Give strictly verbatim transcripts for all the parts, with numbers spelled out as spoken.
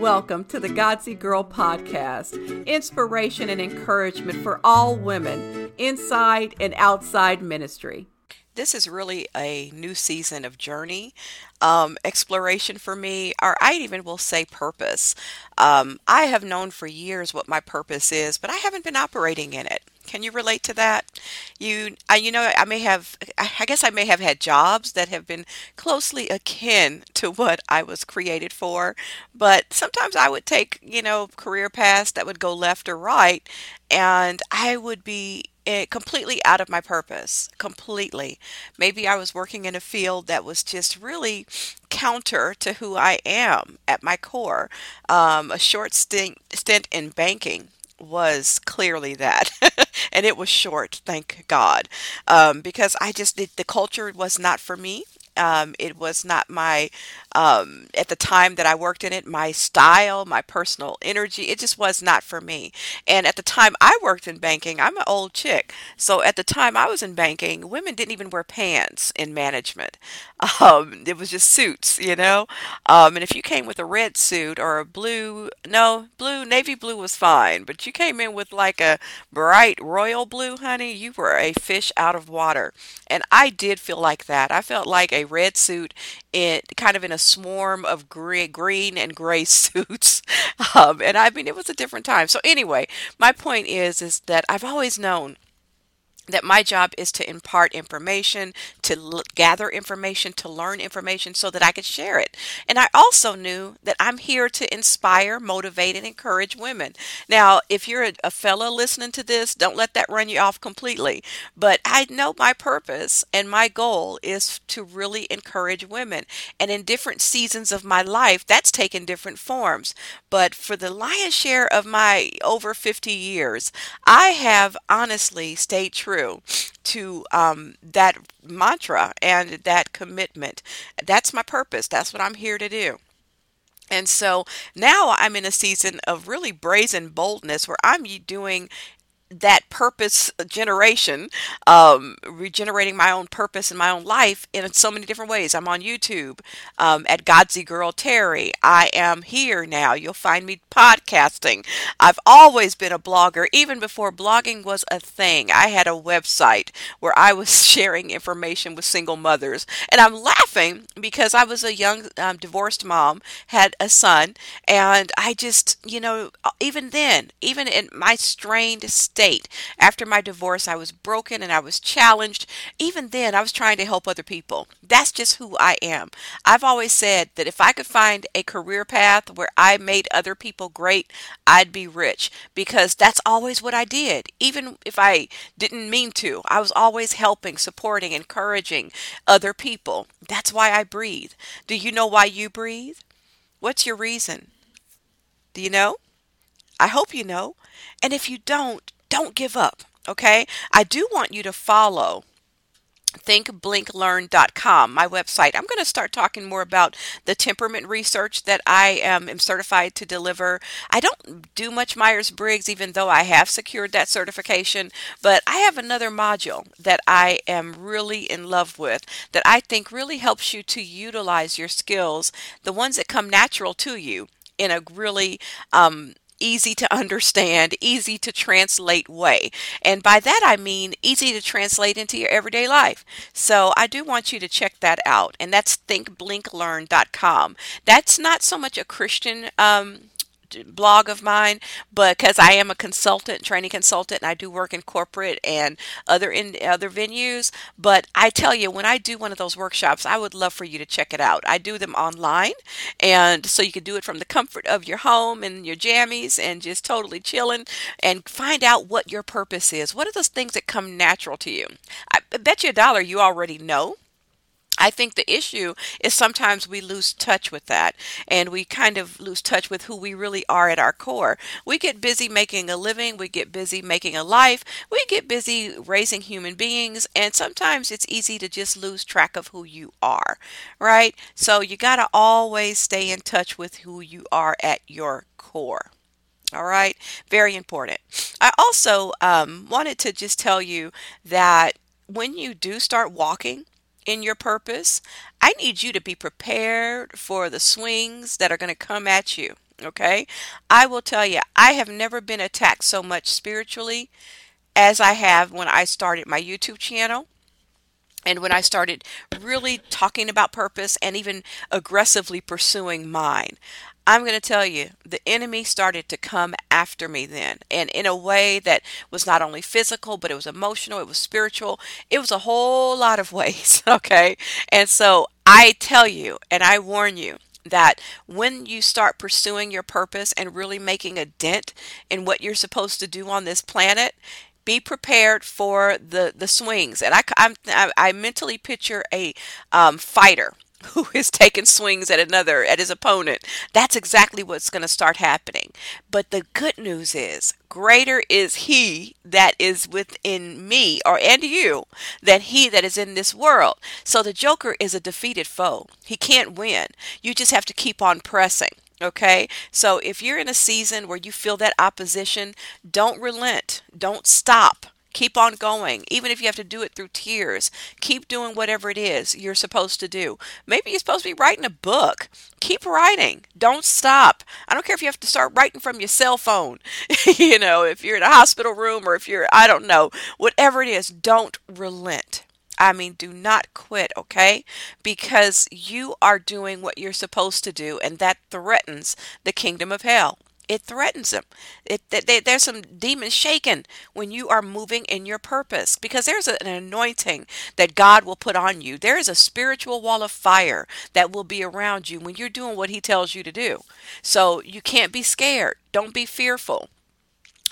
welcome to the Godsey Girl podcast, inspiration and encouragement for all women, inside and outside ministry. This is really a new season of journey, um, exploration for me, or I even will say purpose. Um, I have known for years what my purpose is, but I haven't been operating in it. Can you relate to that? You, I, you know, I may have, I guess I may have had jobs that have been closely akin to what I was created for, but sometimes I would take, you know, career paths that would go left or right, and I would be completely out of my purpose, completely. Maybe I was working in a field that was just really counter to who I am at my core. Um, a short stint, stint in banking was clearly that. And it was short, thank God, um, because I just, the, the culture was not for me. Um, it was not my, um, at the time that I worked in it, my style, my personal energy, it just was not for me. And at the time I worked in banking, I'm an old chick. So at the time I was in banking, women didn't even wear pants in management. Um, it was just suits, you know? Um, and if you came with a red suit or a blue, no, blue, navy blue was fine, but you came in with like a bright royal blue, honey, you were a fish out of water. And I did feel like that. I felt like a A red suit, it kind of in a swarm of gray, green and gray suits, um, and I mean it was a different time. So anyway, my point is, is that I've always known that my job is to impart information, to l- gather information, to learn information so that I could share it. And I also knew that I'm here to inspire, motivate, and encourage women. Now, if you're a, a fella listening to this, don't let that run you off completely. But I know my purpose and my goal is to really encourage women. And in different seasons of my life, that's taken different forms. But for the lion's share of my over fifty years, I have honestly stayed true to um, that mantra and that commitment. That's my purpose. That's what I'm here to do. And so now I'm in a season of really brazen boldness where I'm doing that purpose generation, um, regenerating my own purpose in my own life in so many different ways. I'm on YouTube um, at Godsey Girl Terry. I am here now. You'll find me podcasting. I've always been a blogger. Even before blogging was a thing, I had a website where I was sharing information with single mothers. And I'm laughing because I was a young um, divorced mom, had a son, and I just, you know, even then, even in my strained state, after my divorce, I was broken and I was challenged. Even then, I was trying to help other people. That's just who I am. I've always said that if I could find a career path where I made other people great, I'd be rich, because that's always what I did. Even if I didn't mean to, I was always helping, supporting, encouraging other people. That's why I breathe. Do you know why you breathe? What's your reason? Do you know? I hope you know. And if you don't, don't give up, okay? I do want you to follow Think Blink Learn dot com, my website. I'm going to start talking more about the temperament research that I um, am certified to deliver. I don't do much Myers-Briggs, even though I have secured that certification, but I have another module that I am really in love with that I think really helps you to utilize your skills, the ones that come natural to you, in a really um, easy to understand, easy to translate way. And by that I mean easy to translate into your everyday life. So I do want you to check that out. And that's Think Blink Learn dot com. That's not so much a Christian um, blog of mine, but because I am a consultant, training consultant, and I do work in corporate and other in other venues. But I tell you, when I do one of those workshops, I would love for you to check it out. I do them online, and so you can do it from the comfort of your home and your jammies and just totally chilling, and find out what your purpose is. What are those things that come natural to you? I bet you a dollar you already know. I think the issue is sometimes we lose touch with that, and we kind of lose touch with who we really are at our core. We get busy making a living, we get busy making a life, we get busy raising human beings, and sometimes it's easy to just lose track of who you are, right? So you got to always stay in touch with who you are at your core. All right? Very important. I also um, wanted to just tell you that when you do start walking in your purpose, I need you to be prepared for the swings that are going to come at you. Okay, I will tell you, I have never been attacked so much spiritually as I have when I started my YouTube channel. And when I started really talking about purpose and even aggressively pursuing mine, I'm going to tell you, the enemy started to come after me then. And in a way that was not only physical, but it was emotional, it was spiritual, it was a whole lot of ways. Okay. And so I tell you, and I warn you, that when you start pursuing your purpose and really making a dent in what you're supposed to do on this planet, be prepared for the, the swings. And I, I'm, I mentally picture a um, fighter who is taking swings at another, at his opponent. That's exactly what's going to start happening. But the good news is, greater is he that is within me or and you than he that is in this world. So the Joker is a defeated foe. He can't win. You just have to keep on pressing. Okay, so if you're in a season where you feel that opposition, don't relent, don't stop, keep on going. Even if you have to do it through tears, keep doing whatever it is you're supposed to do. Maybe you're supposed to be writing a book. Keep writing. Don't stop. I don't care if you have to start writing from your cell phone, you know, if you're in a hospital room or if you're, I don't know, whatever it is, don't relent. I mean, do not quit, okay? Because you are doing what you're supposed to do, and that threatens the kingdom of hell. It threatens them. It, they, there's some demons shaken when you are moving in your purpose, because there's an anointing that God will put on you. There is a spiritual wall of fire that will be around you when you're doing what he tells you to do. So you can't be scared. Don't be fearful.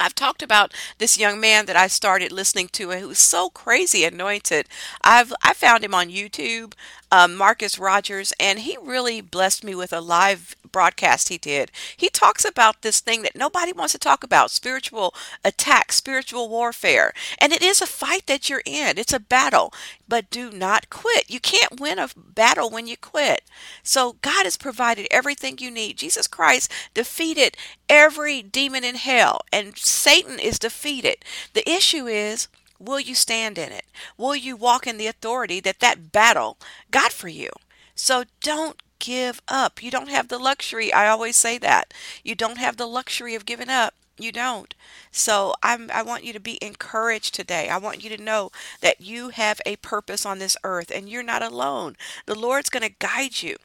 I've talked about this young man that I started listening to and who's so crazy anointed. I've I found him on YouTube, um, Marcus Rogers, and he really blessed me with a live broadcast he did. He talks about this thing that nobody wants to talk about, spiritual attack, spiritual warfare. And it is a fight that you're in. It's a battle, but do not quit. You can't win a battle when you quit. So God has provided everything you need. Jesus Christ defeated every demon in hell, and Satan is defeated. The issue is, will you stand in it? Will you walk in the authority that that battle got for you? So don't give up. You don't have the luxury. I always say that. You don't have the luxury of giving up. You don't. So I'm, I want you to be encouraged today. I want you to know that you have a purpose on this earth and you're not alone. The Lord's going to guide you.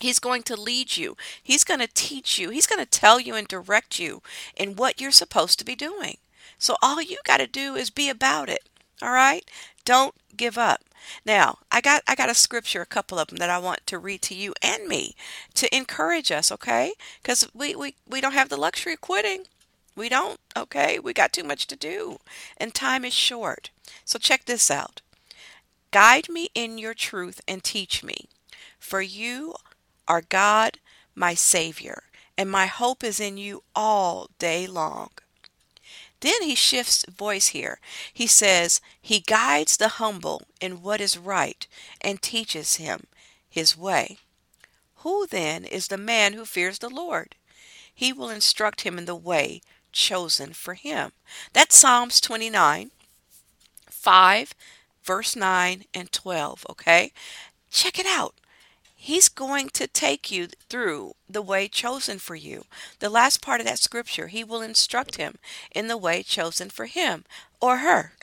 He's going to lead you. He's going to teach you. He's going to tell you and direct you in what you're supposed to be doing. So all you got to do is be about it. All right? Don't give up. Now, I got I got a scripture, a couple of them that I want to read to you and me to encourage us, okay? Because we, we, we don't have the luxury of quitting. We don't, okay? We got too much to do, and time is short. So check this out. Guide me in your truth and teach me, for you are God, my Savior, and my hope is in you all day long. Then he shifts voice here. He says, he guides the humble in what is right and teaches him his way. Who then is the man who fears the Lord? He will instruct him in the way chosen for him. That's Psalms twenty-nine, five, verse nine and twelve, okay? Check it out. He's going to take you through the way chosen for you. The last part of that scripture, he will instruct him in the way chosen for him or her.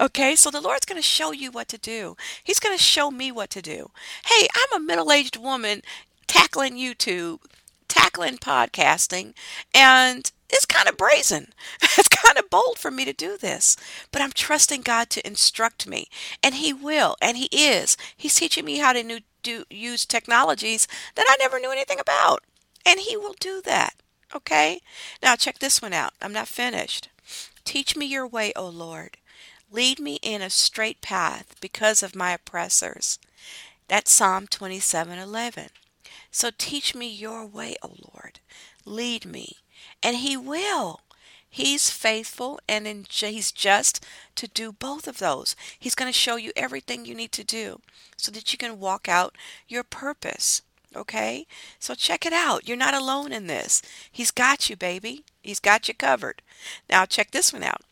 Okay, so the Lord's going to show you what to do. He's going to show me what to do. Hey, I'm a middle-aged woman tackling YouTube, tackling podcasting, and it's kind of brazen. It's kind of bold for me to do this, but I'm trusting God to instruct me, and he will, and he is. He's teaching me how to do Do, use technologies that I never knew anything about. And he will do that. Okay? Now check this one out. I'm not finished. Teach me your way, O Lord. Lead me in a straight path because of my oppressors. That's Psalm twenty-seven eleven. So teach me your way, O Lord. Lead me. And he will. He's faithful and in, he's just to do both of those. He's going to show you everything you need to do so that you can walk out your purpose, okay? So check it out. You're not alone in this. He's got you, baby. He's got you covered. Now check this one out.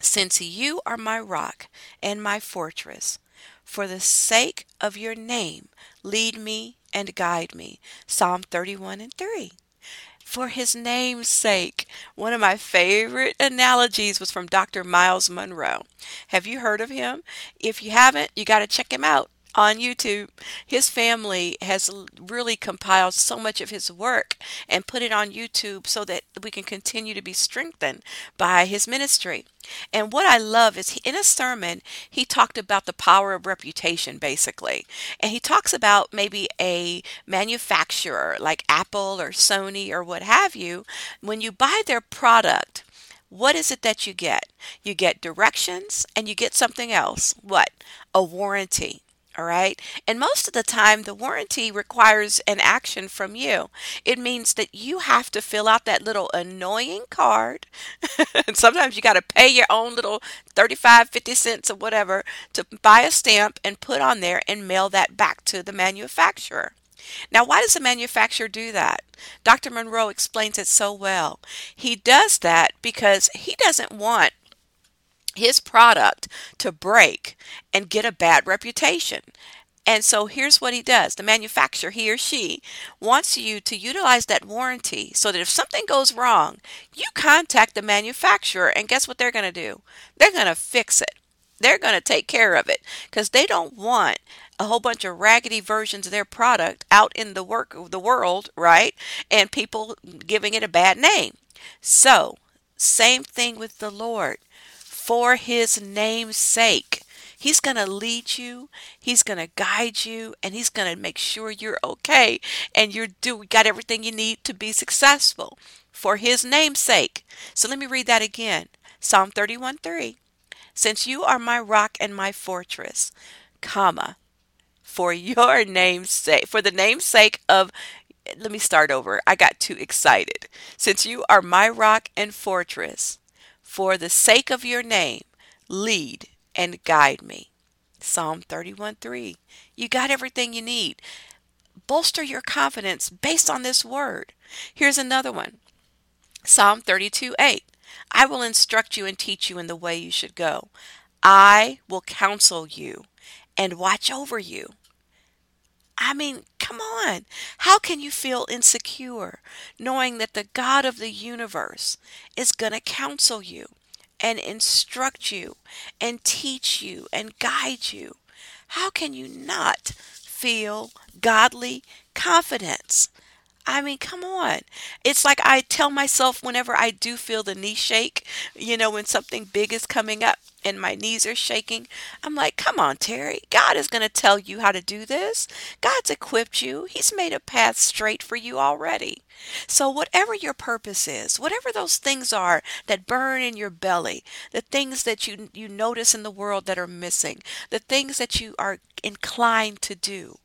Since you are my rock and my fortress, for the sake of your name, lead me and guide me. Psalm thirty-one and three. for his name's sake. One of my favorite analogies was from Doctor Miles Monroe. Have you heard of him? If you haven't, you got to check him out on YouTube. His family has really compiled so much of his work and put it on YouTube so that we can continue to be strengthened by his ministry. And what I love is he, in a sermon, he talked about the power of reputation, basically. And he talks about maybe a manufacturer like Apple or Sony or what have you. When you buy their product, what is it that you get? You get directions and you get something else. What? A warranty. All right. And most of the time, the warranty requires an action from you. It means that you have to fill out that little annoying card. And sometimes you got to pay your own little thirty-five, fifty cents or whatever to buy a stamp and put on there and mail that back to the manufacturer. Now, why does the manufacturer do that? Doctor Monroe explains it so well. He does that because he doesn't want his product to break and get a bad reputation. And so here's what he does. The manufacturer, he or she, wants you to utilize that warranty so that if something goes wrong, you contact the manufacturer, and guess what they're going to do? They're going to fix it. They're going to take care of it because they don't want a whole bunch of raggedy versions of their product out in the work of the world, right? And people giving it a bad name. So, same thing with the Lord. For his name's sake, he's going to lead you, he's going to guide you, and he's going to make sure you're okay and you're do got everything you need to be successful for his name's sake. So let me read that again. Psalm thirty-one three. Since you are my rock and my fortress, comma, for your name's sake, for the name's sake of let me start over. I got too excited. Since you are my rock and fortress, for the sake of your name, lead and guide me. Psalm thirty-one three. You got everything you need. Bolster your confidence based on this word. Here's another one. Psalm thirty-two eight. I will instruct you and teach you in the way you should go. I will counsel you and watch over you. I mean, come on. How can you feel insecure knowing that the God of the universe is going to counsel you and instruct you and teach you and guide you? How can you not feel godly confidence? I mean, come on. It's like I tell myself whenever I do feel the knee shake, you know, when something big is coming up and my knees are shaking, I'm like, come on, Terry, God is going to tell you how to do this. God's equipped you. He's made a path straight for you already. So whatever your purpose is, whatever those things are that burn in your belly, the things that you, you notice in the world that are missing, the things that you are inclined to do,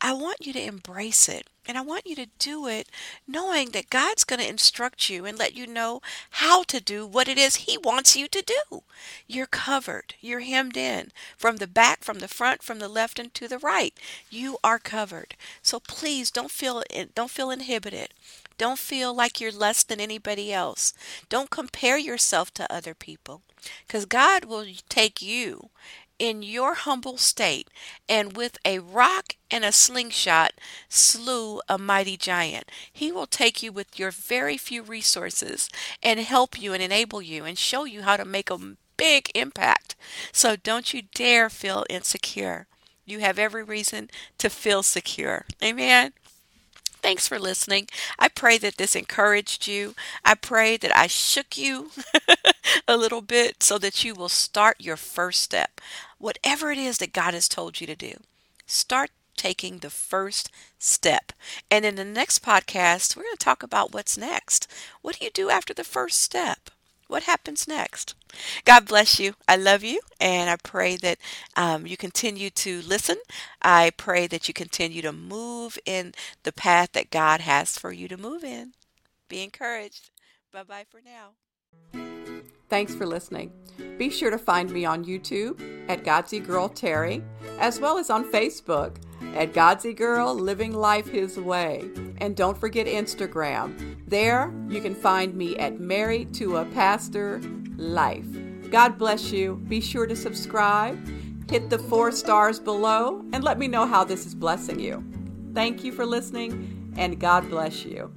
I want you to embrace it. And I want you to do it knowing that God's going to instruct you and let you know how to do what it is he wants you to do. You're covered. You're hemmed in from the back, from the front, from the left, and to the right. You are covered. So please don't feel don't feel inhibited. Don't feel like you're less than anybody else. Don't compare yourself to other people, because God will take you in your humble state, and with a rock and a slingshot, slew a mighty giant. He will take you with your very few resources and help you and enable you and show you how to make a big impact. So don't you dare feel insecure. You have every reason to feel secure. Amen. Thanks for listening. I pray that this encouraged you. I pray that I shook you a little bit so that you will start your first step. Whatever it is that God has told you to do, start taking the first step. And in the next podcast, we're going to talk about what's next. What do you do after the first step? What happens next? God bless you. I love you. And I pray that um, you continue to listen. I pray that you continue to move in the path that God has for you to move in. Be encouraged. Bye-bye for now. Thanks for listening. Be sure to find me on YouTube at Godsey Girl Terry, as well as on Facebook at Godsey Girl Living Life His Way. And don't forget Instagram. There you can find me at Mary to a Pastor Life. God bless you. Be sure to subscribe, hit the four stars below, and let me know how this is blessing you. Thank you for listening, and God bless you.